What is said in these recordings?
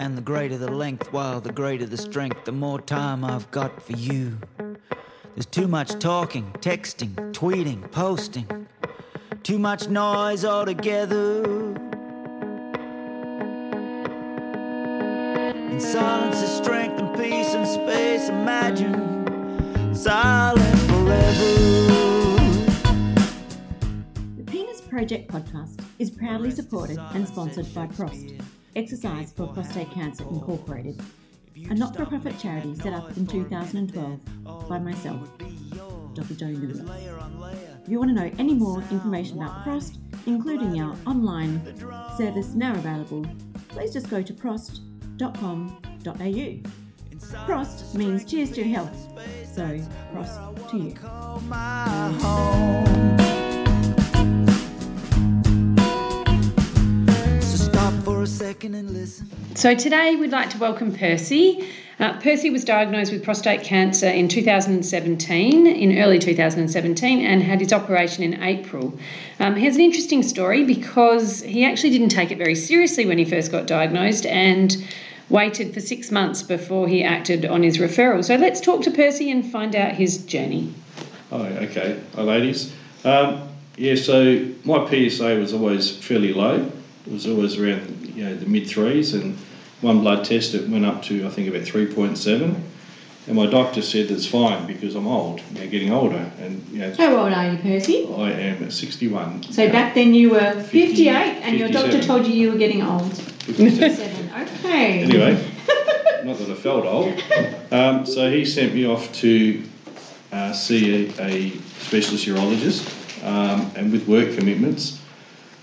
And the greater the length, while the greater the strength, the more time I've got for you. There's too much talking, texting, tweeting, posting. Too much noise altogether. And silence is strength and peace and space. Imagine silent forever. The Penis Project Podcast is proudly supported and sponsored by PROST. Exercise for Prostate Cancer Incorporated, a not-for-profit charity set up in 2012 by myself, Dr. Jo Milios. If you want to know any more information about PROST, including our online service now available, please just go to prost.com.au. PROST means cheers to your health, so PROST to you. So today we'd like to welcome Percy. Percy was diagnosed with prostate cancer in 2017, in early 2017, and had his operation in April. He has an interesting story because he actually didn't take it very seriously when he first got diagnosed and waited for 6 months before he acted on his referral. So let's talk to Percy and find out his journey. Oh, okay. Hi, ladies. So my PSA was always fairly low. It was always around the mid-threes, and one blood test it went up to, I think, about 3.7, and my doctor said that's fine because I'm old, getting older. And how old are you, Percy? I am 61. So back then you were 58 and your doctor told you you were getting old. 57, okay. Anyway, not that I felt old. So he sent me off to see a specialist urologist, and with work commitments,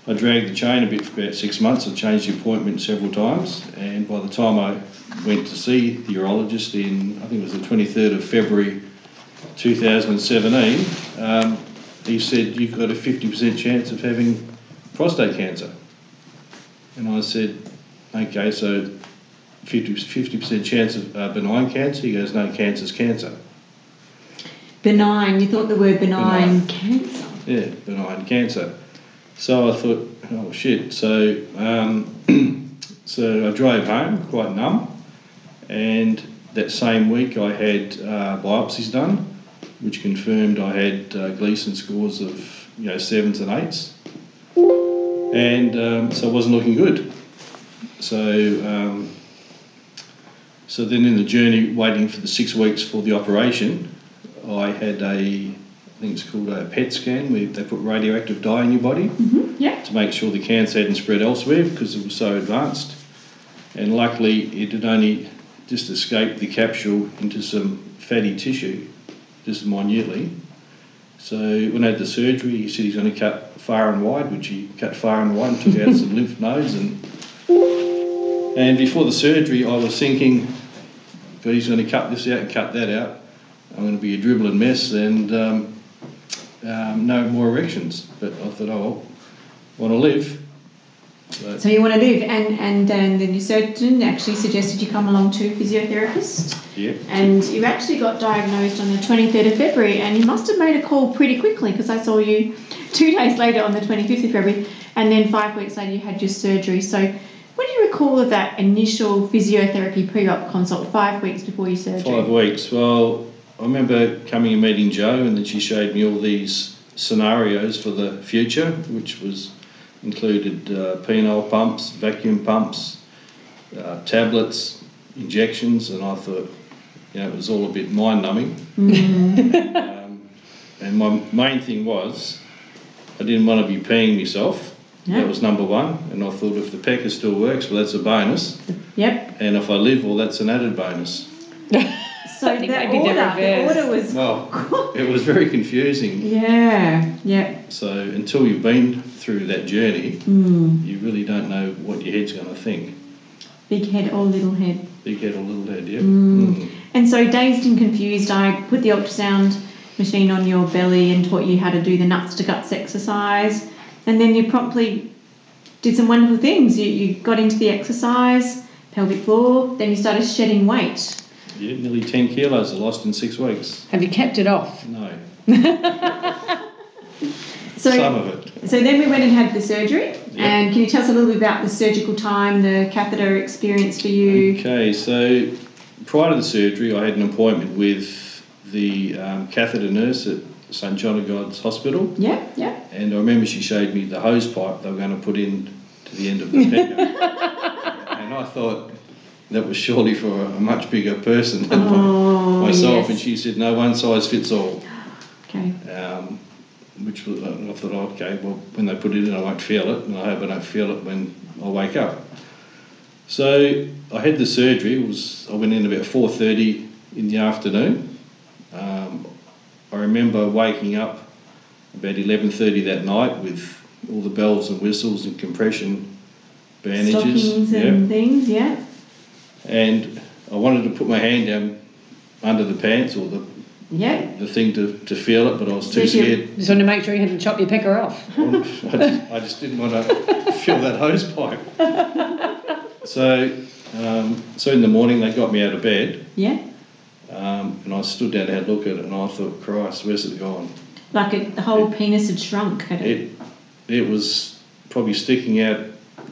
I dragged the chain a bit for about 6 months. I changed the appointment several times, and by the time I went to see the urologist in, I think it was the 23rd of February 2017, he said, "You've got a 50% chance of having prostate cancer." And I said, "Okay, so 50% chance of benign cancer?" He goes, "No, cancer's cancer." Benign, you thought the word benign cancer? Yeah, benign cancer. So I thought, oh shit, so so I drove home quite numb, and that same week I had biopsies done which confirmed I had Gleason scores of 7s and 8s, and so it wasn't looking good. So then in the journey waiting for the 6 weeks for the operation, I had I think it's called a PET scan, where they put radioactive dye in your body to make sure the cancer hadn't spread elsewhere because it was so advanced. And luckily it had only just escaped the capsule into some fatty tissue, just minutely. So when I had the surgery, he said he's going to cut far and wide, which he cut far and wide and took out some lymph nodes. And before the surgery I was thinking, God, he's going to cut this out and cut that out. I'm going to be a dribbling mess and... no more erections, but I thought, I want to live. So you want to live, and then your surgeon actually suggested you come along to a physiotherapist. Yeah. And you actually got diagnosed on the 23rd of February, and you must have made a call pretty quickly because I saw you 2 days later on the 25th of February, and then 5 weeks later you had your surgery. So what do you recall of that initial physiotherapy pre-op consult 5 weeks before your surgery? 5 weeks, well... I remember coming and meeting Jo, and then she showed me all these scenarios for the future, which was included penile pumps, vacuum pumps, tablets, injections, and I thought, it was all a bit mind-numbing. Mm-hmm. And my main thing was I didn't want to be peeing myself. Yep. That was number one, and I thought if the pecker still works, well, that's a bonus. Yep. And if I live, well, that's an added bonus. So the order was... Well, it was very confusing. Yeah. So until you've been through that journey, you really don't know what your head's going to think. Big head or little head. you get a little head, yeah. And so dazed and confused, I put the ultrasound machine on your belly and taught you how to do the nuts to guts exercise, and then you promptly did some wonderful things. You got into the exercise, pelvic floor, then you started shedding weight. Yeah, nearly 10 kilos I lost in 6 weeks. Have you kept it off? No. Some of it. So then we went and had the surgery. Yep. And can you tell us a little bit about the surgical time, the catheter experience for you? Okay, so prior to the surgery, I had an appointment with the catheter nurse at St. John of God's Hospital. Yeah, yeah. And I remember she showed me the hose pipe they were going to put in to the end of the pecker. And I thought that was surely for a much bigger person than myself. Yes. And she said, no, one size fits all. Okay. Which was, I thought, okay, well, when they put it in, I won't feel it, and I hope I don't feel it when I wake up. So I had the surgery. I went in about 4:30 in the afternoon. I remember waking up about 11:30 that night with all the bells and whistles and compression bandages. Stockings and things, yeah. And I wanted to put my hand down under the pants or the thing to feel it, but I was too scared. You just wanted to make sure you hadn't chopped your pecker off. I just didn't want to feel that hose pipe. So in the morning they got me out of bed. Yeah. And I stood down and had a look at it, and I thought, Christ, where's it gone? Like the whole penis had shrunk, had it? It was probably sticking out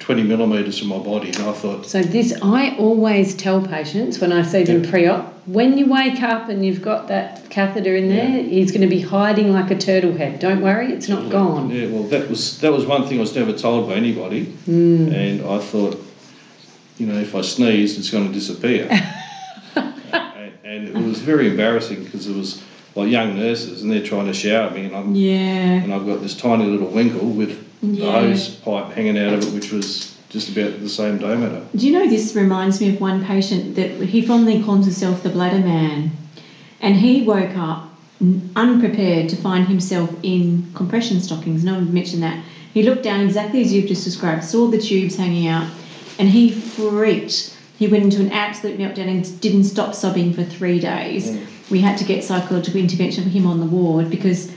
20 millimetres from my body, and I thought... So this, I always tell patients when I see them pre-op, when you wake up and you've got that catheter in there, he's going to be hiding like a turtle head. Don't worry, it's not gone. Yeah, well, that was one thing I was never told by anybody, and I thought, you know, if I sneeze, it's going to disappear. And it was very embarrassing because it was like young nurses and they're trying to shower me, and and I've got this tiny little winkle with the hose pipe hanging out of it, which was just about the same diameter. Do you know, this reminds me of one patient that he fondly calls himself the bladder man, and he woke up unprepared to find himself in compression stockings. No one mentioned that. He looked down exactly as you've just described, saw the tubes hanging out, and he freaked. He went into an absolute meltdown and didn't stop sobbing for 3 days. We had to get psychological intervention for him on the ward because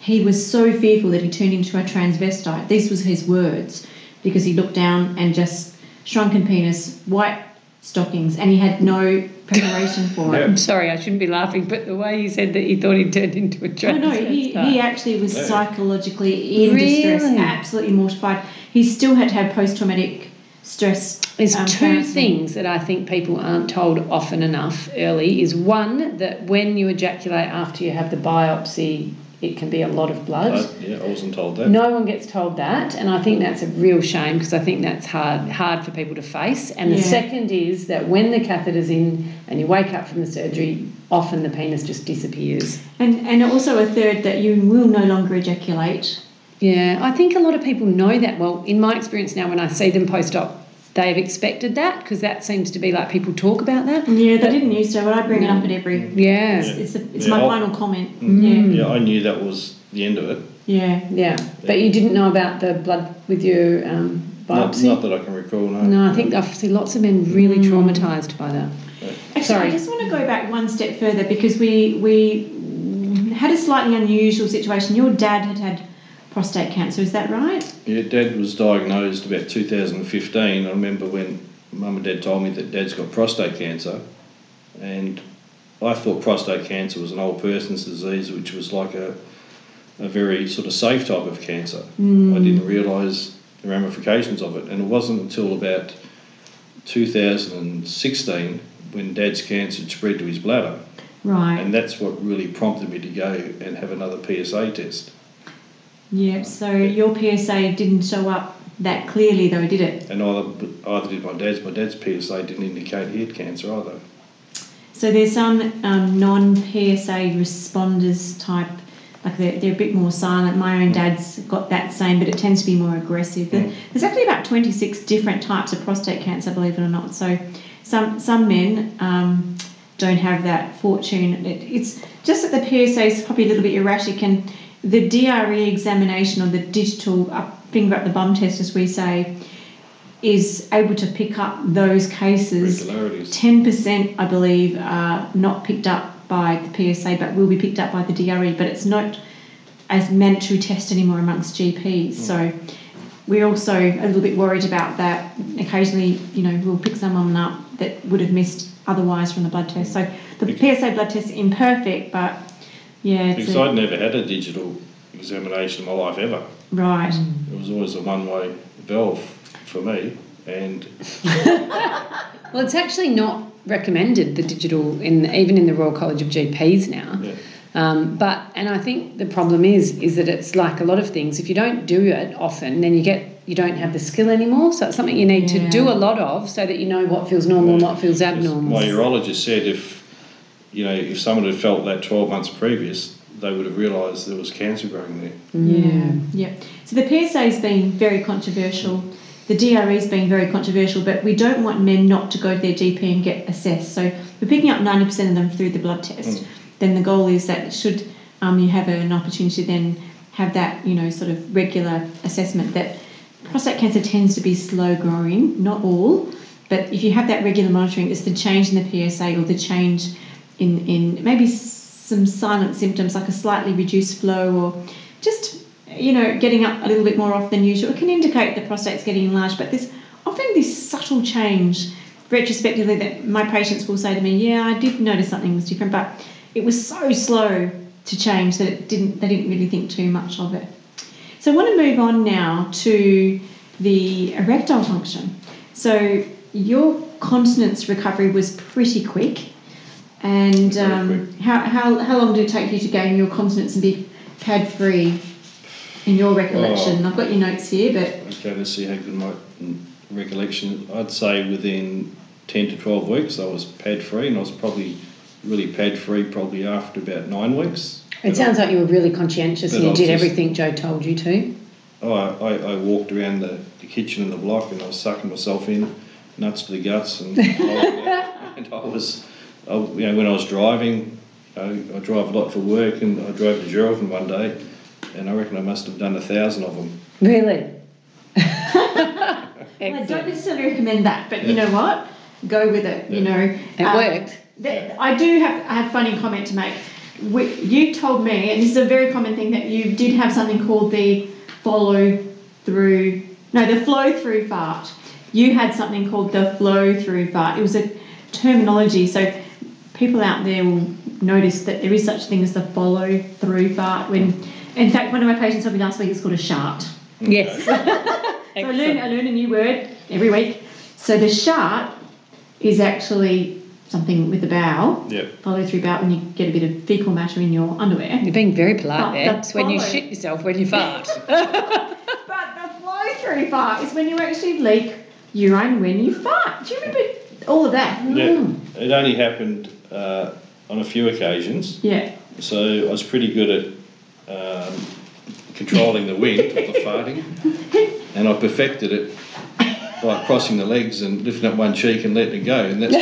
he was so fearful that he turned into a transvestite. These was his words, because he looked down and just shrunken penis, white stockings, and he had no preparation for it. I'm sorry, I shouldn't be laughing, but the way he said that he thought he turned into a transvestite. No, he actually was psychologically in distress, absolutely mortified. He still had to have post-traumatic stress. There's two things that I think people aren't told often enough early. Is one, that when you ejaculate after you have the biopsy, it can be a lot of blood. Yeah, I wasn't told that. No one gets told that, and I think that's a real shame, because I think that's hard for people to face. And the second is that when the catheter's in and you wake up from the surgery, often the penis just disappears. And also a third, that you will no longer ejaculate. Yeah, I think a lot of people know that. Well, in my experience now, when I see them post-op, they've expected that, because that seems to be like people talk about that. Yeah, they didn't used to, but I bring it up at every... Yeah. It's my final comment. Yeah, I knew that was the end of it. Yeah. But you didn't know about the blood with your biopsy? Not that I can recall, no. No, I think I've seen lots of men really traumatised by that. Yeah. Actually, I just want to go back one step further, because we had a slightly unusual situation. Your dad had prostate cancer, is that right? Yeah, Dad was diagnosed about 2015. I remember when Mum and Dad told me that Dad's got prostate cancer, and I thought prostate cancer was an old person's disease, which was like a very sort of safe type of cancer. I didn't realise the ramifications of it, and it wasn't until about 2016 when Dad's cancer had spread to his bladder. Right. And that's what really prompted me to go and have another PSA test. Yeah, so your PSA didn't show up that clearly though, did it? And either did my dad's. My dad's PSA didn't indicate he had cancer either. So there's some non-PSA responders type, like they're a bit more silent. My own dad's got that same, but it tends to be more aggressive. There's actually about 26 different types of prostate cancer, believe it or not. So some men don't have that fortune. It's just that the PSA is probably a little bit erratic, and the DRE examination, or the digital finger up the bum test, as we say, is able to pick up those cases. 10%, I believe, are not picked up by the PSA but will be picked up by the DRE, but it's not as mandatory test anymore amongst GPs. So we're also a little bit worried about that. Occasionally, you know, we'll pick someone up that would have missed otherwise from the blood test. So the PSA blood test is imperfect, but yeah. Because I'd never had a digital examination in my life ever. Right. It was always a one-way valve for me, and well, it's actually not recommended, the digital, even in the Royal College of GPs now. Yeah. But I think the problem is that it's like a lot of things. If you don't do it often, then you don't have the skill anymore. So it's something you need to do a lot of, so that you know what feels normal and what feels abnormal. My urologist said if someone had felt that 12 months previous, they would have realised there was cancer growing there. So the PSA's been very controversial. The DRE's been very controversial, but we don't want men not to go to their GP and get assessed. So we're picking up 90% of them through the blood test. Then the goal is that should you have an opportunity to then have that, sort of regular assessment. That prostate cancer tends to be slow growing, not all, but if you have that regular monitoring, it's the change in the PSA or the change in maybe some silent symptoms like a slightly reduced flow or just getting up a little bit more off than usual. It can indicate the prostate's getting enlarged, but there's often this subtle change retrospectively that my patients will say to me, yeah, I did notice something was different, but it was so slow to change that they didn't really think too much of it. So I want to move on now to the erectile function. So your continence recovery was pretty quick, and how long did it take you to gain your continence and be pad-free? In your recollection, I've got your notes here, but... Okay, let's see how good my recollection... I'd say within 10 to 12 weeks I was pad-free, and I was probably really pad-free probably after about 9 weeks. It sounds like you were really conscientious and you did everything Joe told you to. Oh, I walked around the kitchen and the block and I was sucking myself in, nuts to the guts, and, when I was driving, I drive a lot for work, and I drove to Geraldton one day, and I reckon I must have done 1,000 of them. Really? I don't necessarily recommend that, but you know what? Go with it, It worked. I have a funny comment to make. You told me, and this is a very common thing, that you did have something called the flow-through fart. You had something called the flow-through fart. It was a terminology, so people out there will notice that there is such a thing as the follow-through fart when... In fact, one of my patients told me last week it's called a shart. Yes. So I learn a new word every week. So the shart is actually something with the bowel. Yep. Follow through bowel when you get a bit of fecal matter in your underwear. You're being very polite there. That's when you shit yourself when you fart. But the flow through fart is when you actually leak urine when you fart. Do you remember all of that? Yeah. It only happened on a few occasions. Yeah. So I was pretty good at controlling the wind of the farting, and I perfected it by crossing the legs and lifting up one cheek and letting it go. And that's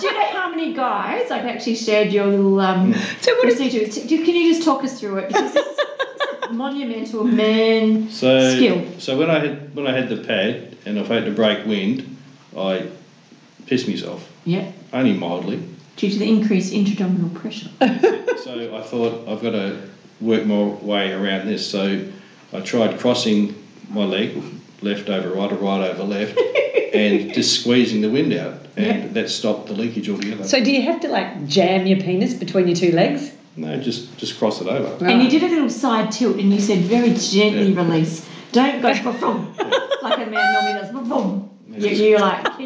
do you know how many guys I've actually shared your little procedure? Can you just talk us through it? Because it's a monumental man skill. So when I had the pad and if I had to break wind, I pissed myself. Yeah. Only mildly. Due to the increased intra-abdominal pressure. So I thought I've got to work my way around this, so I tried crossing my leg left over right or right over left and just squeezing the wind out, and that stopped the leakage altogether. So do you have to jam your penis between your two legs? No, just cross it over. Right. And you did a little side tilt and you said very gently release. Don't go vroom, like a man normally does. Vroom. Yeah, you're like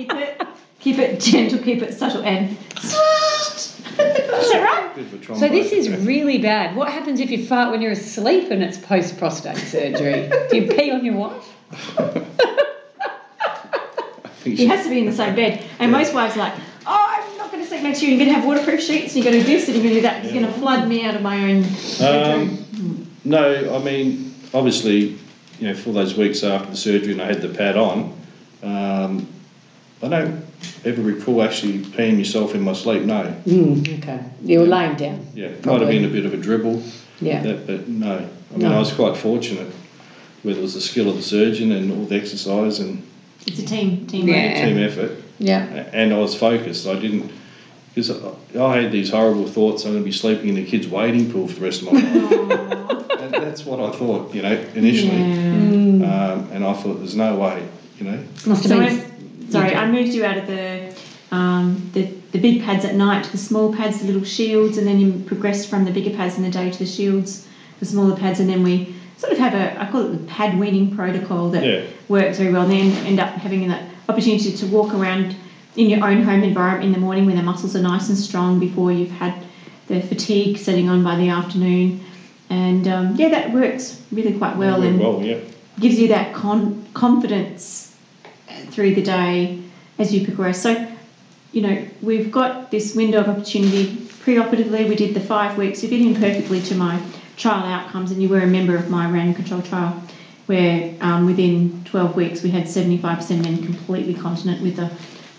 keep it gentle, keep it subtle and... Is that right? So this is really bad. What happens if you fart when you're asleep and it's post-prostate surgery? Do you pee on your wife? He has to be in the same bed. And most wives are like, I'm not going to sleep next to you. You're going to have waterproof sheets and you're going to do this and you're going to do that. It's going to flood me out of my own bedroom. No, I mean, obviously, for those weeks after the surgery and I had the pad on, I don't ever recall actually peeing myself in my sleep, no. Okay. You were laying down. Yeah, probably. Might have been a bit of a dribble. Yeah. But no. I mean, I was quite fortunate, whether it was the skill of the surgeon and all the exercise and It's a team yeah. Team effort. Yeah. And I was focused. I didn't, because I had these horrible thoughts. I'm going to be sleeping in the kids' wading pool for the rest of my life. And that's what I thought, you know, initially. Yeah. And I thought there's no way, you know. I moved you out of the big pads at night to the small pads, the little shields, and then you progressed from the bigger pads in the day to the shields, the smaller pads, and then we sort of have I call it the pad weaning protocol that works very well. And then end up having that opportunity to walk around in your own home environment in the morning when the muscles are nice and strong before you've had the fatigue setting on by the afternoon. And, that works really quite well. Gives you that confidence through the day as you progress. So, you know, we've got this window of opportunity. Preoperatively, we did the 5 weeks. You fit in perfectly to my trial outcomes, and you were a member of my random control trial where within 12 weeks we had 75% of men completely continent with a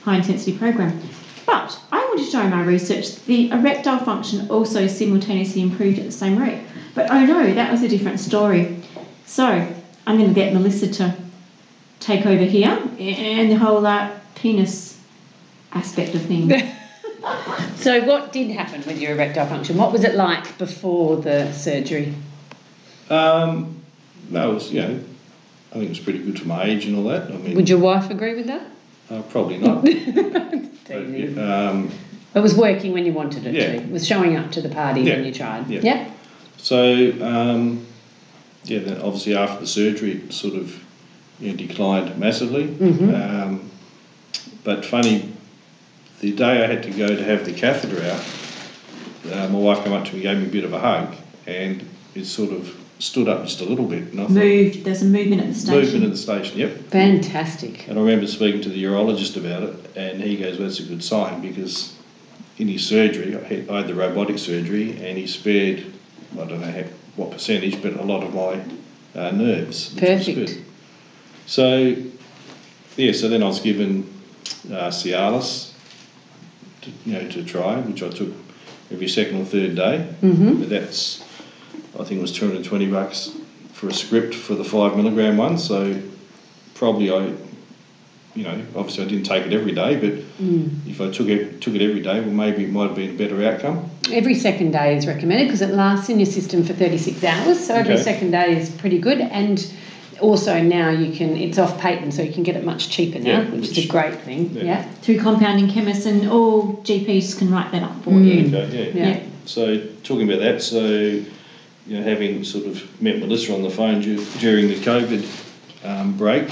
high-intensity program. But I wanted to show my research the erectile function also simultaneously improved at the same rate. But, oh no, that was a different story. So I'm going to get Melissa to take over here and the whole penis aspect of things. So what did happen with your erectile function? What was it like before the surgery? No, it was, you know, I think it was pretty good for my age and all that. I mean, would your wife agree with that? Probably not. It was working when you wanted it to. It was showing up to the party when you tried. Yeah. So, then obviously after the surgery it sort of declined massively. Mm-hmm. But funny, the day I had to go to have the catheter out, my wife came up to me, gave me a bit of a hug, and it sort of stood up just a little bit. And I thought, there's a movement at the station. Movement at the station, yep. Fantastic. And I remember speaking to the urologist about it, and he goes, well, that's a good sign, because in his surgery, I had the robotic surgery, and he spared, I don't know what percentage, but a lot of my nerves. Perfect. So, so then I was given Cialis to try, which I took every second or third day. Mm-hmm. But that's, I think it was $220 for a script for the 5 milligram one. So probably obviously I didn't take it every day, but if I took it every day, well, maybe it might have been a better outcome. Every second day is recommended because it lasts in your system for 36 hours. So every second day is pretty good. And also now it's off patent, so you can get it much cheaper now, which is a great thing. Yeah. Through compounding chemists, and all GPs can write that up for you. Okay, yeah. So talking about that, so... You know, having sort of met Melissa on the phone during the COVID break,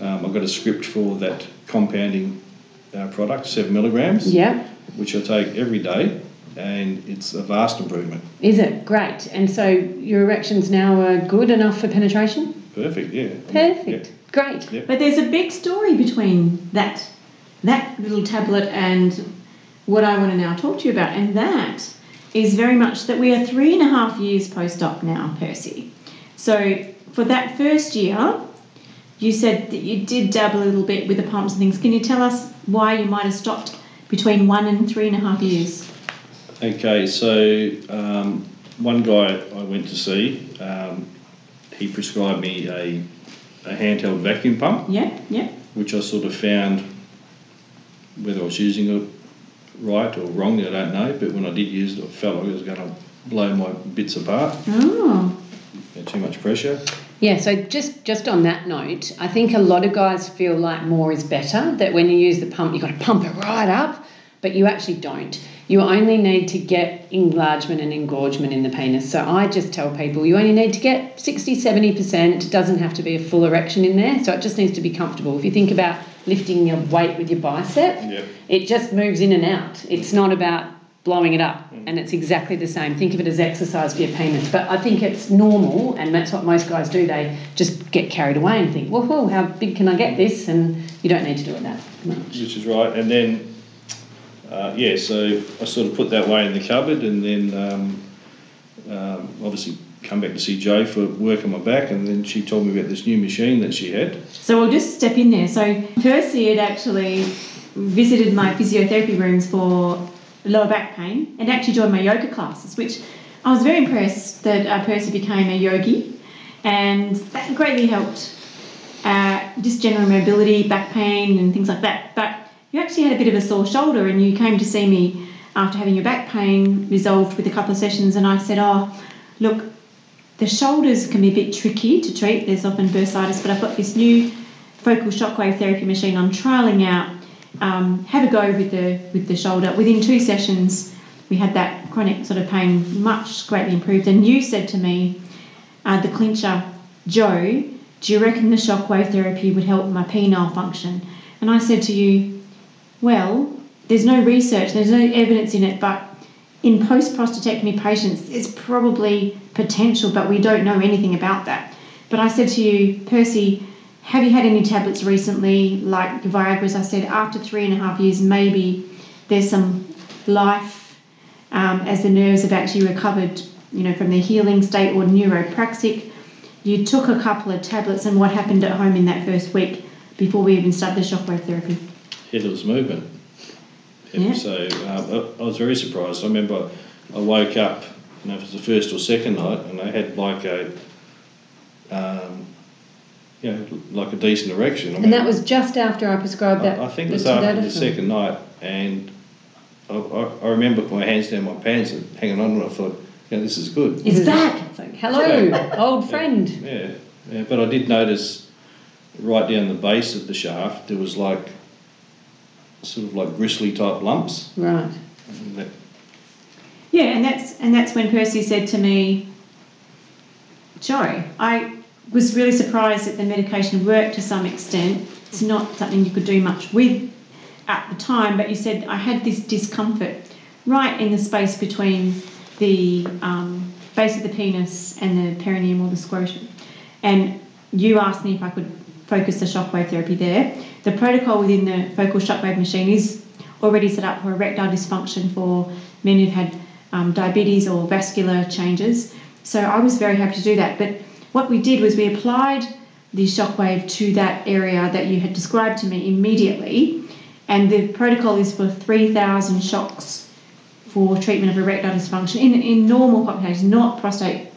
I got a script for that compounding product, 7 milligrams, which I take every day, and it's a vast improvement. Is it? Great. And so your erections now are good enough for penetration? Perfect, yeah. Perfect. Yeah. Great. Yeah. But there's a big story between that little tablet and what I want to now talk to you about, and that is very much that we are 3.5 years post-op now, Percy. So for that first year, you said that you did dabble a little bit with the pumps and things. Can you tell us why you might have stopped between 1 and 3.5 years? Okay, so one guy I went to see, he prescribed me a handheld vacuum pump, which I sort of found, whether I was using it right or wrong, I don't know, but when I did use it, I felt like it was going to blow my bits apart. Oh. Yeah, too much pressure. Yeah, so just on that note, I think a lot of guys feel like more is better, that when you use the pump, you've got to pump it right up, but you actually don't. You only need to get enlargement and engorgement in the penis. So I just tell people you only need to get 60, 70%. It doesn't have to be a full erection in there, so it just needs to be comfortable. If you think about lifting your weight with your bicep, it just moves in and out. It's not about blowing it up, and it's exactly the same. Think of it as exercise for your penis. But I think it's normal, and that's what most guys do. They just get carried away and think, whoa, how big can I get this? And you don't need to do it that much. Which is right. And then, so I sort of put that away in the cupboard, and then obviously come back to see Jo for work on my back, and then she told me about this new machine that she had. So we'll just step in there. So Percy had actually visited my physiotherapy rooms for lower back pain and actually joined my yoga classes, which I was very impressed that Percy became a yogi, and that greatly helped just general mobility, back pain and things like that. But you actually had a bit of a sore shoulder and you came to see me after having your back pain resolved with a couple of sessions, and I said, oh, look, the shoulders can be a bit tricky to treat. There's often bursitis, but I've got this new focal shockwave therapy machine I'm trialling out. Have a go with the shoulder. Within 2 sessions, we had that chronic sort of pain much greatly improved. And you said to me, the clincher, Joe, do you reckon the shockwave therapy would help my penile function? And I said to you, well, there's no research, there's no evidence in it, but in post-prostatectomy patients, it's probably potential, but we don't know anything about that. But I said to you, Percy, have you had any tablets recently, like Viagra's? I said, after 3.5 years, maybe there's some life as the nerves have actually recovered, you know, from their healing state or neuropraxic. You took a couple of tablets, and what happened at home in that first week before we even started the shockwave therapy? Yeah, there was movement. Yeah. So I was very surprised. I remember I woke up, it was the first or second night, and I had like a... like a decent erection. I mean, that was just after I prescribed that. I think it was after the second night, and I remember putting my hands down my pants and hanging on, and I thought, this is good. It's back. It's like, hello, old friend. Yeah, but I did notice right down the base of the shaft there was like sort of like gristly type lumps. Right. And that's when Percy said to me, Joe, I was really surprised that the medication worked to some extent. It's not something you could do much with at the time, but you said, I had this discomfort right in the space between the base of the penis and the perineum or the scrotum. And you asked me if I could focus the shockwave therapy there. The protocol within the focal shockwave machine is already set up for erectile dysfunction for men who've had diabetes or vascular changes. So I was very happy to do that. But what we did was we applied the shockwave to that area that you had described to me immediately, and the protocol is for 3,000 shocks for treatment of erectile dysfunction in normal populations, not prostate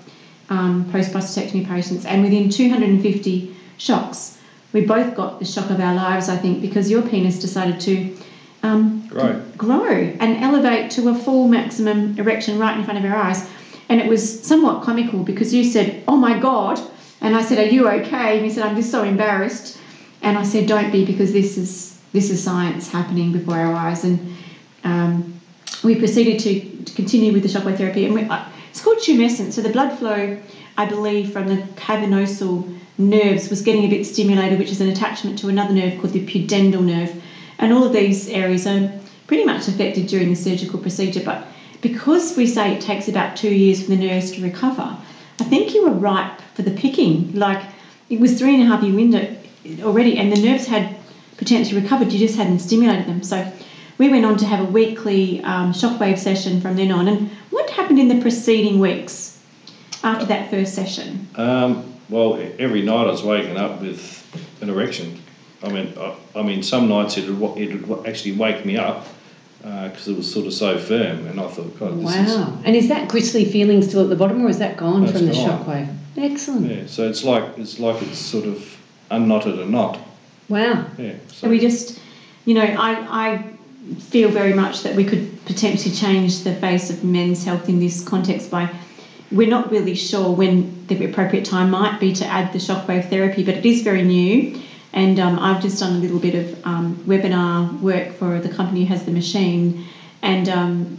post-prostatectomy patients, and within 250 shocks. We both got the shock of our lives, I think, because your penis decided to grow and elevate to a full maximum erection right in front of our eyes. And it was somewhat comical because you said, oh, my God. And I said, are you okay? And he said, I'm just so embarrassed. And I said, don't be, because this is science happening before our eyes. And we proceeded to continue with the shockwave therapy. And it's called tumescence. So the blood flow, I believe, from the cavernosal nerves was getting a bit stimulated, which is an attachment to another nerve called the pudendal nerve. And all of these areas are pretty much affected during the surgical procedure. But because we say it takes about 2 years for the nerves to recover, I think you were ripe for the picking. Like, it was 3.5 year window already, and the nerves had potentially recovered. You just hadn't stimulated them. So we went on to have a weekly shockwave session from then on. And what happened in the preceding weeks after that first session? Well, every night I was waking up with an erection. I mean, some nights it would actually wake me up, because it was sort of so firm, and I thought, God, this is... Wow. And is that gristly feeling still at the bottom, or is that gone from the shockwave? Excellent. Yeah, so it's sort of unknotted a knot. Wow. Yeah. So and we just, I feel very much that we could potentially change the face of men's health in this context by, we're not really sure when the appropriate time might be to add the shockwave therapy, but it is very new. And I've just done a little bit of webinar work for the company who has the machine, and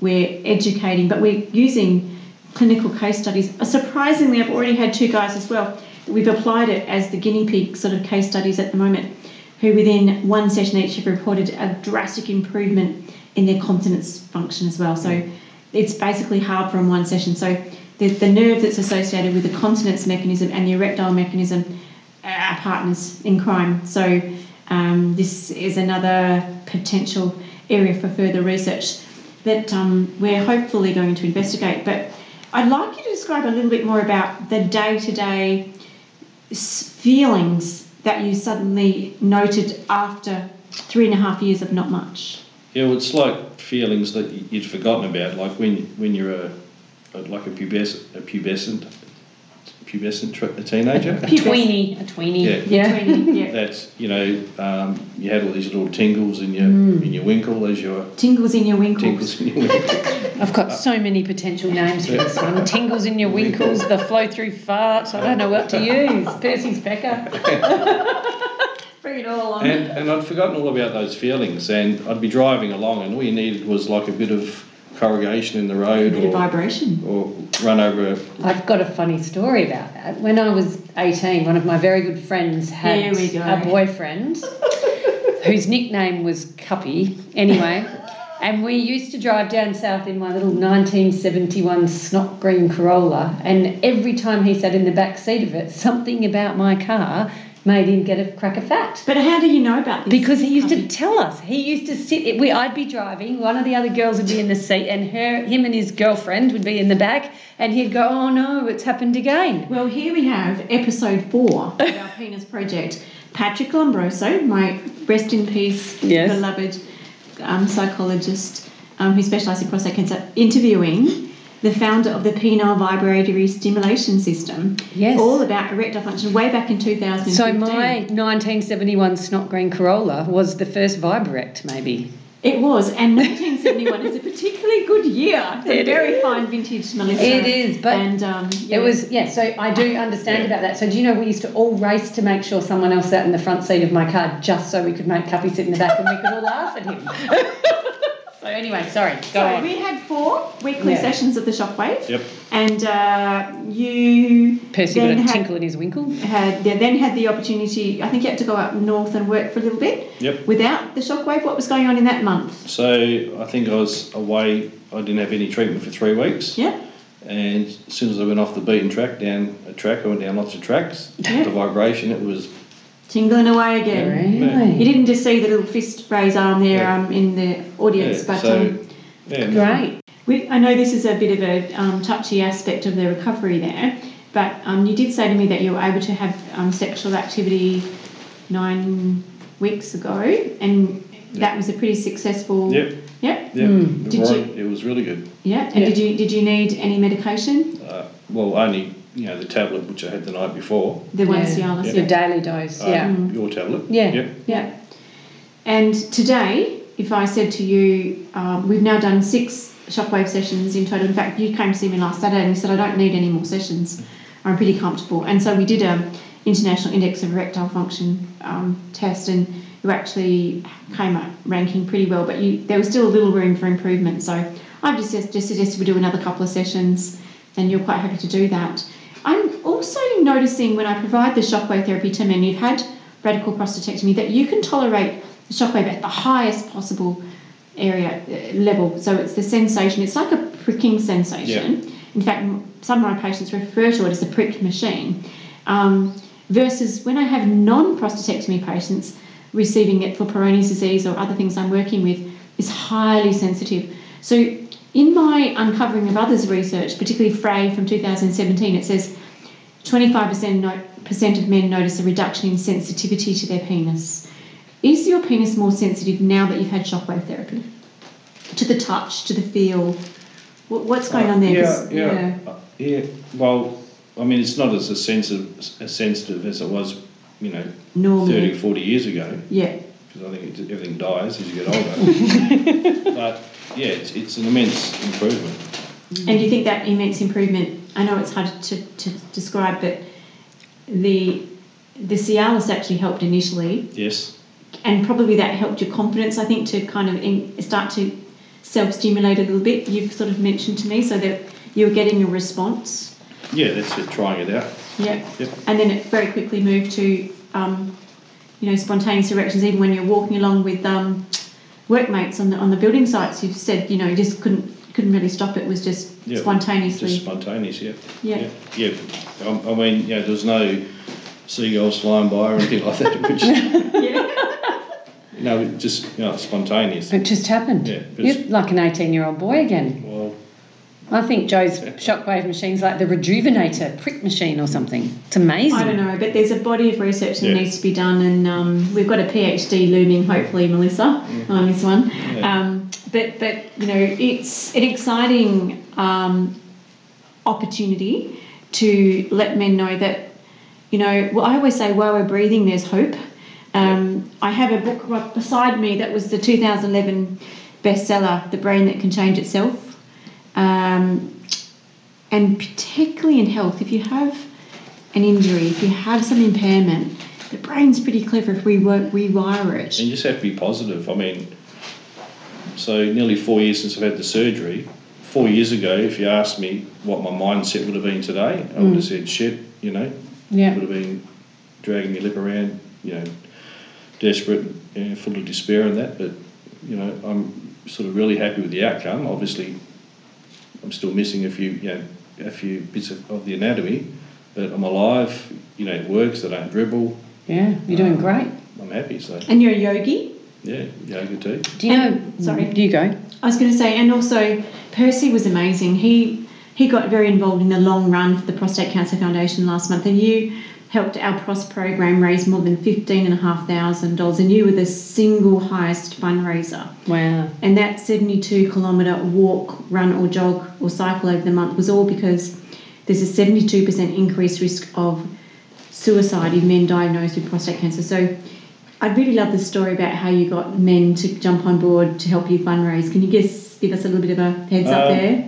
we're educating, but we're using clinical case studies. Surprisingly, I've already had 2 guys as well. We've applied it as the guinea pig sort of case studies at the moment, who within 1 session each have reported a drastic improvement in their continence function as well. So it's basically halved from 1 session. So the nerve that's associated with the continence mechanism and the erectile mechanism, our partners in crime. So this is another potential area for further research that we're hopefully going to investigate. But I'd like you to describe a little bit more about the day-to-day feelings that you suddenly noted after 3.5 years of not much. Yeah, well, it's like feelings that you'd forgotten about, like when you're a pubescent pubescent teenager. A tweenie. Yeah. Tweenie. That's, you had all these little tingles in your winkle. I've got so many potential names for this one. Tingles in your winkles, the flow-through farts. I don't know what to use. Percy's pecker. Bring it all on. And I'd forgotten all about those feelings, and I'd be driving along, and all you needed was like a bit of corrugation in the road or vibration or run over I've got a funny story about that. When I was 18, one of my very good friends had a boyfriend whose nickname was Cuppy anyway, and we used to drive down south in my little 1971 snot green Corolla, and every time he sat in the back seat of it, something about my car made him get a crack of fat. But how do you know about this? Because he used to tell us. He used to sit. I'd be driving. One of the other girls would be in the seat, and him and his girlfriend would be in the back, and he'd go, "Oh no, it's happened again." Well, here we have episode 4 of our Penis Project. Patrick Lombroso, my rest in peace beloved psychologist who specialises in prostate cancer, interviewing the founder of the penile vibratory stimulation system. Yes. All about erectile function way back in 2015. So my 1971 snot green Corolla was the first Vibrect, maybe. It was, and 1971 is a particularly good year. It's a very fine vintage, Melissa. It is, but it was, so I do understand about that. So do you know we used to all race to make sure someone else sat in the front seat of my car just so we could make Cuppy sit in the back and we could all laugh at him. So anyway, sorry, go on. We had 4 weekly sessions of the Shockwave. Yep. And Percy got a tinkle in his winkle. Then had the opportunity, I think you had to go up north and work for a little bit. Yep. Without the Shockwave, what was going on in that month? So I think I was away, I didn't have any treatment for 3 weeks. Yep. And as soon as I went off the beaten track, I went down lots of tracks. Yep. The vibration, it was tingling away again. Really? You didn't just see the little fist raise arm there in the audience, but great. I know this is a bit of a touchy aspect of the recovery there, but you did say to me that you were able to have sexual activity 9 weeks ago, and that was a pretty successful... It was really good. Yeah, and did you need any medication? Well, only... the tablet which I had the night before. The one Cialis. Your daily dose, Your tablet. Yeah. And today, if I said to you, we've now done 6 shockwave sessions in total. In fact, you came to see me last Saturday and you said, I don't need any more sessions. I'm pretty comfortable. And so we did an International Index of Erectile Function test, and you actually came up ranking pretty well, but there was still a little room for improvement. So I've just suggested we do another couple of sessions, and you're quite happy to do that. I'm also noticing when I provide the shockwave therapy to men who've had radical prostatectomy that you can tolerate the shockwave at the highest possible level. So it's the sensation. It's like a pricking sensation. Yeah. In fact, some of my patients refer to it as the prick machine, versus when I have non-prostatectomy patients receiving it for Peyronie's disease or other things I'm working with, is highly sensitive. So in my uncovering of others research, particularly Frey from 2017, it says 25% of men notice a reduction in sensitivity to their penis. Is your penis more sensitive now that you've had shockwave therapy? To the touch, to the feel? What's going on there? Well, I mean, it's not as sensitive as it was, normally 30, 40 years ago. Yeah. Because I think everything dies as you get older. But... yeah, it's an immense improvement. And do you think that immense improvement, I know it's hard to describe, but the Cialis actually helped initially. Yes. And probably that helped your confidence, I think, to kind of start to self-stimulate a little bit, you've sort of mentioned to me, so that you were getting a response. Yeah, that's it, trying it out. Yeah. Yep. And then it very quickly moved to, spontaneous erections, even when you're walking along with... workmates on the building sites, you've said you just couldn't really stop it. It was just spontaneously. Just spontaneous, I mean, there was no seagulls flying by or anything like that. Which, it's spontaneous. It just happened. Yeah, you're like an 18-year-old boy again. Well, I think Joe's shockwave machine's like the rejuvenator prick machine or something. It's amazing. I don't know, but there's a body of research that needs to be done, and we've got a PhD looming, hopefully, Melissa, on this one. Yeah. But it's an exciting opportunity to let men know that, you know, well, I always say while we're breathing, there's hope. I have a book right beside me that was the 2011 bestseller, The Brain That Can Change Itself. And particularly in health, if you have an injury, if you have some impairment, the brain's pretty clever if we rewire it. And you just have to be positive. I mean, so nearly 4 years since I've had the surgery. 4 years ago, if you asked me what my mindset would have been today, I would have said shit, you know. Yeah. Would have been dragging your lip around, you know, desperate and, you know, full of despair and that. But, you know, I'm sort of really happy with the outcome. Obviously, I'm still missing a few bits of the anatomy, but I'm alive. You know, it works. I don't dribble. Yeah, you're doing great. I'm happy. So. And you're a yogi? Yeah, yoga too. Do you know? Sorry, do you go? I was going to say, and also Percy was amazing. He got very involved in the long run for the Prostate Cancer Foundation last month, and you helped our PROST program raise more than $15,500, and you were the single highest fundraiser. Wow. And that 72-kilometre walk, run or jog or cycle over the month was all because there's a 72% increased risk of suicide in men diagnosed with prostate cancer. So I'd really love the story about how you got men to jump on board to help you fundraise. Can you give us a little bit of a heads up there?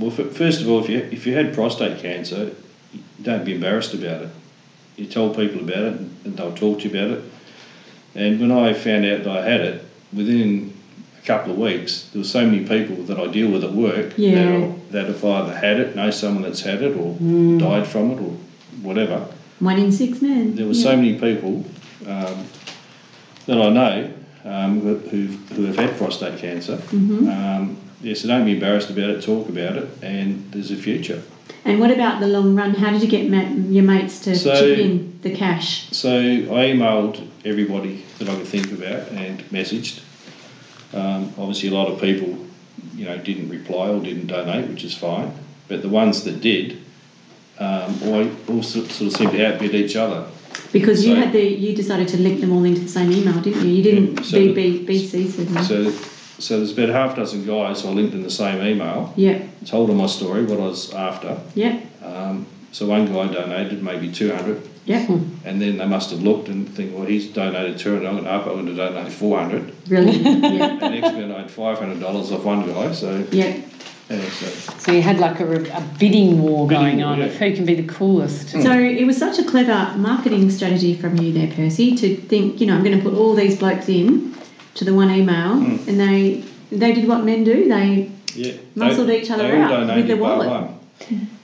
Well, first of all, if you had prostate cancer, don't be embarrassed about it. You tell people about it and they'll talk to you about it. And when I found out that I had it, within a couple of weeks, there were so many people that I deal with at work that have either had it, know someone that's had it, or died from it, or whatever. 1 in 6 men. There were so many people that I know who have had prostate cancer. Mm-hmm. So don't be embarrassed about it, talk about it, and there's a future. And what about the long run? How did you get your mates to chip in the cash? So I emailed everybody that I could think about and messaged. Obviously, a lot of people, you know, didn't reply or didn't donate, which is fine. But the ones that did, all sort of seemed to outbid each other. Because you decided to link them all into the same email, didn't you? You didn't BCC. So there's about half a dozen guys I linked in the same email. Yeah. Told them my story, what I was after. Yeah. So one guy donated maybe 200. Yeah. And then they must have looked and think, well, he's donated 200. I'm going to donate 400. Really? Yeah. And next minute I had $500 off one guy. So. Yeah. Yeah, so you had like a bidding war going on of who can be the coolest. So it was such a clever marketing strategy from you there, Percy, to think, you know, I'm going to put all these blokes in to the one email, and they did what men do. They muscled each other out with their wallet.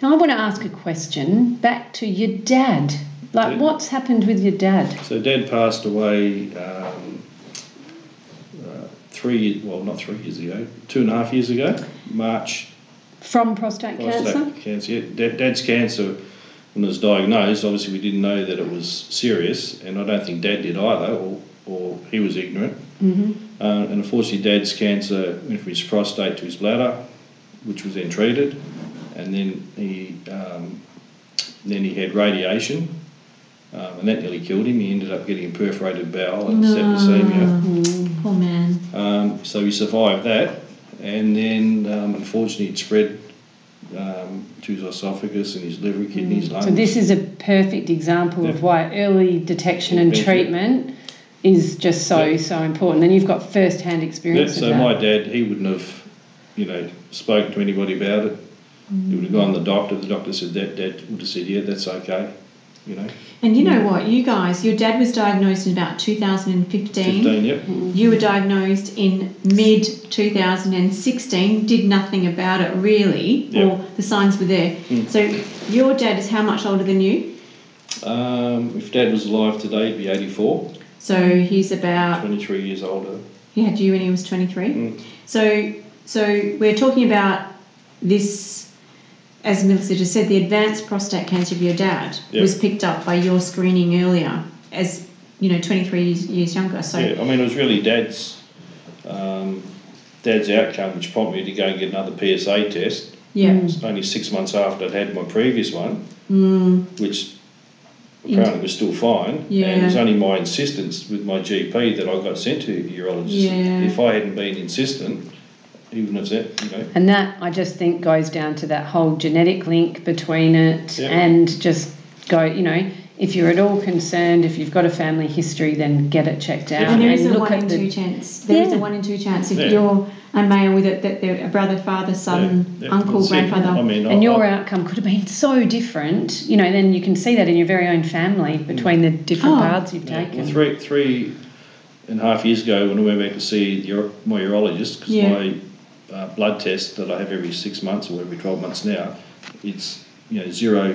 Now I want to ask a question back to your dad. Like, what's happened with your dad? So Dad passed away 3 years, well, not 3 years ago, 2.5 years ago, March. From prostate cancer? Yeah. Dad's cancer, when it was diagnosed, obviously we didn't know that it was serious, and I don't think Dad did either, or he was ignorant. Mm-hmm. And unfortunately, Dad's cancer went from his prostate to his bladder, which was then treated, and then he had radiation, and that nearly killed him. He ended up getting perforated bowel and septicemia. Mm-hmm. Poor man. So he survived that, and then unfortunately, it spread to his esophagus and his liver, kidneys, lungs. So this is a perfect example of why early detection and treatment is just so important. And you've got first-hand experience of that. So my dad, he wouldn't have, you know, spoken to anybody about it. Mm. He would have gone to the doctor. The doctor said that. Dad would have said, yeah, that's okay, you know. And you know what, you guys, your dad was diagnosed in about 2015. 15, yep. You were diagnosed in mid-2016, did nothing about it really, or the signs were there. Mm. So your dad is how much older than you? If Dad was alive today, he'd be 84. So he's about 23 years older. He had you when he was 23. Mm. So we're talking about this, as Melissa just said, the advanced prostate cancer of your dad was picked up by your screening earlier, as you know, 23 years younger. So yeah, I mean, it was really Dad's outcome which prompted me to go and get another PSA test. Yeah. It was only 6 months after I'd had my previous one, which apparently was still fine, and it was only my insistence with my GP that I got sent to a urologist. If I hadn't been insistent, even if that, you know. And that, I just think, goes down to that whole genetic link between it, yeah. And just go, you know, if you're at all concerned, if you've got a family history, then get it checked out. Yeah. And there is a 1 in 2 chance. There is a 1 in 2 chance if you're a male with it, that they're a brother, father, son, uncle, grandfather. I mean, and your outcome could have been so different. You know, then you can see that in your very own family between the different paths you've taken. Well, three and a half years ago when I went back to see my urologist, because my blood test that I have every 6 months or every 12 months now, it's, you know, zero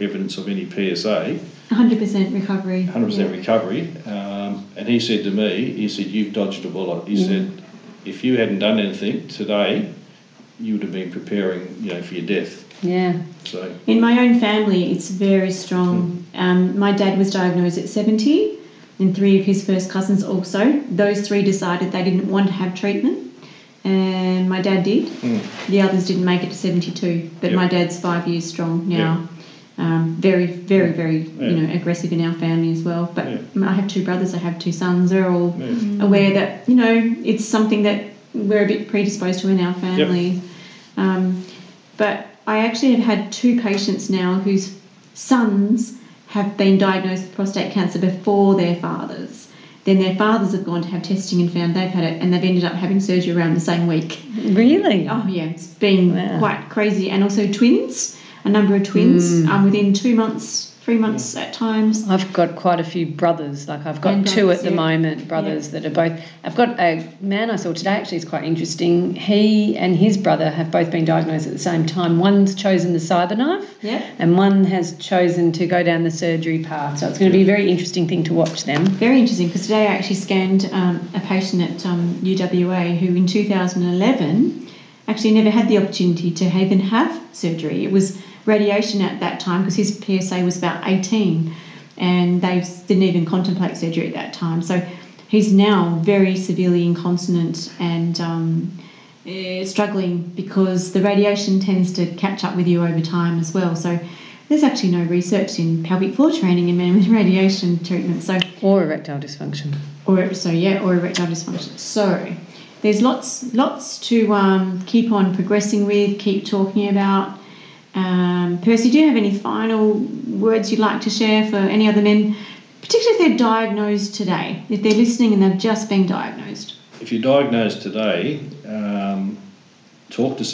evidence of any PSA. 100% recovery. 100% recovery. And he said to me, you've dodged a bullet. He said, if you hadn't done anything today, you would have been preparing, you know, for your death. Yeah. So in my own family, it's very strong. My dad was diagnosed at 70, and 3 of his first cousins also. Those 3 decided they didn't want to have treatment, and my dad did. The others didn't make it to 72, but my dad's 5 years strong now. Yep. Very, very, very, you know, aggressive in our family as well. But I have 2 brothers, I have 2 sons. They're all aware that, you know, it's something that we're a bit predisposed to in our family. Yep. But I actually have had 2 patients now whose sons have been diagnosed with prostate cancer before their fathers. Then their fathers have gone to have testing and found they've had it, and they've ended up having surgery around the same week. Really? Oh, yeah. It's been quite crazy. And also twins. A number of twins within 2 months, 3 months at times. I've got quite a few brothers. Like, I've got two at the moment, brothers that are both. I've got a man I saw today, actually, is quite interesting. He and his brother have both been diagnosed at the same time. One's chosen the cyberknife, and one has chosen to go down the surgery path. So it's going to be a very interesting thing to watch them. Very interesting, because today I actually scanned a patient at UWA who in 2011 actually never had the opportunity to even have surgery. It was radiation at that time, because his PSA was about 18, and they didn't even contemplate surgery at that time. So he's now very severely incontinent and struggling, because the radiation tends to catch up with you over time as well. So there's actually no research in pelvic floor training in men with radiation treatment. So or erectile dysfunction. Or erectile dysfunction. So there's lots to keep on progressing with, keep talking about. Percy, do you have any final words you'd like to share for any other men, particularly if they're diagnosed today, if they're listening and they've just been diagnosed? If you're diagnosed today, talk to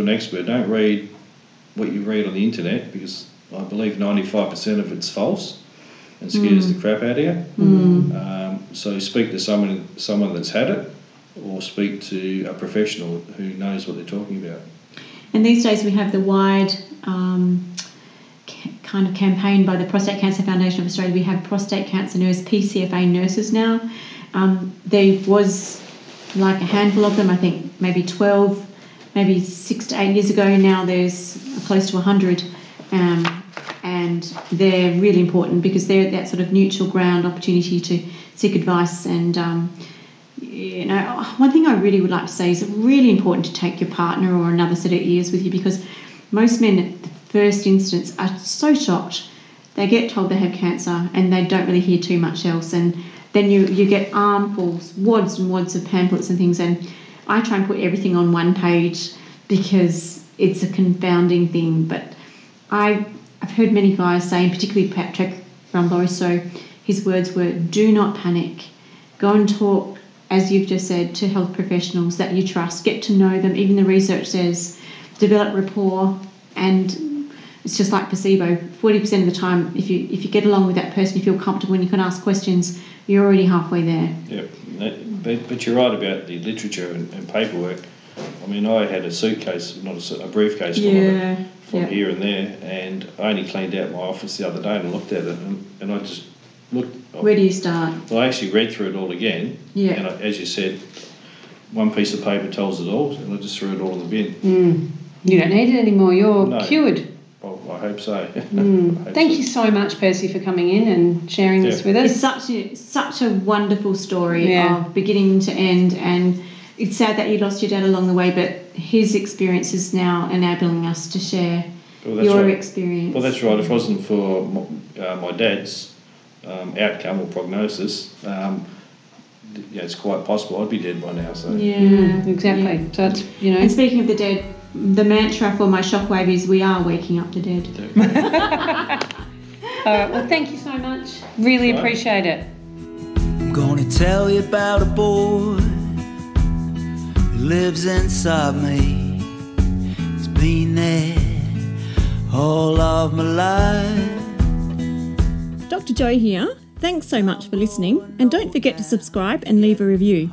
an expert. Don't read what you read on the internet, because I believe 95% of it's false and scares the crap out of you. So speak to someone that's had it, or speak to a professional who knows what they're talking about. And these days we have the wide kind of campaign by the Prostate Cancer Foundation of Australia. We have prostate cancer nurse, PCFA nurses now. There was like a handful of them, I think maybe 12, maybe 6 to 8 years ago. Now there's close to 100, and they're really important, because they're that sort of neutral ground opportunity to seek advice. And you know, one thing I really would like to say is it's really important to take your partner or another set of ears with you, because most men at the first instance are so shocked. They get told they have cancer and they don't really hear too much else, and then you get armfuls, wads and wads of pamphlets and things, and I try and put everything on one page because it's a confounding thing. But I've heard many guys say, particularly Patrick Rumboso, his words were, do not panic, go and talk, as you've just said, to health professionals that you trust. Get to know them. Even the research says develop rapport, and it's just like placebo. 40% of the time, if you get along with that person, you feel comfortable and you can ask questions, you're already halfway there. Yeah, but you're right about the literature and paperwork. I mean, I had a suitcase, not a briefcase from here and there, and I only cleaned out my office the other day and looked at it, and I just looked. Where do you start? Well, I actually read through it all again. Yeah. And as you said, one piece of paper tells it all, and I just threw it all in the bin. You don't need it anymore. You're cured. Well, I hope so. Thank you so much, Percy, for coming in and sharing this with us. It's such a wonderful story of beginning to end, and it's sad that you lost your dad along the way, but his experience is now enabling us to share experience. Well, that's right. If it wasn't for my dad's outcome or prognosis, yeah, it's quite possible I'd be dead by now. So exactly. Yeah. So it's, you know. And speaking of the dead, the mantra for my shockwave is we are waking up the dead. All right. Well, thank you so much. Really appreciate it. I'm gonna tell you about a boy who lives inside me. He's been there all of my life. Dr. Joe here. Thanks so much for listening, and don't forget to subscribe and leave a review.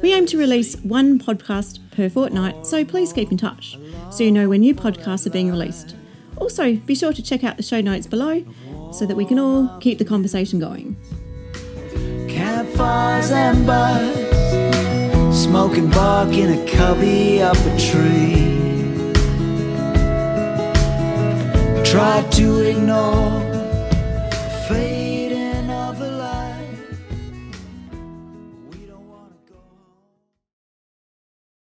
We aim to release one podcast per fortnight, so please keep in touch so you know when new podcasts are being released. Also, be sure to check out the show notes below so that we can all keep the conversation going. Campfires and buzz, smoking bark in a cubby up a tree. Try to ignore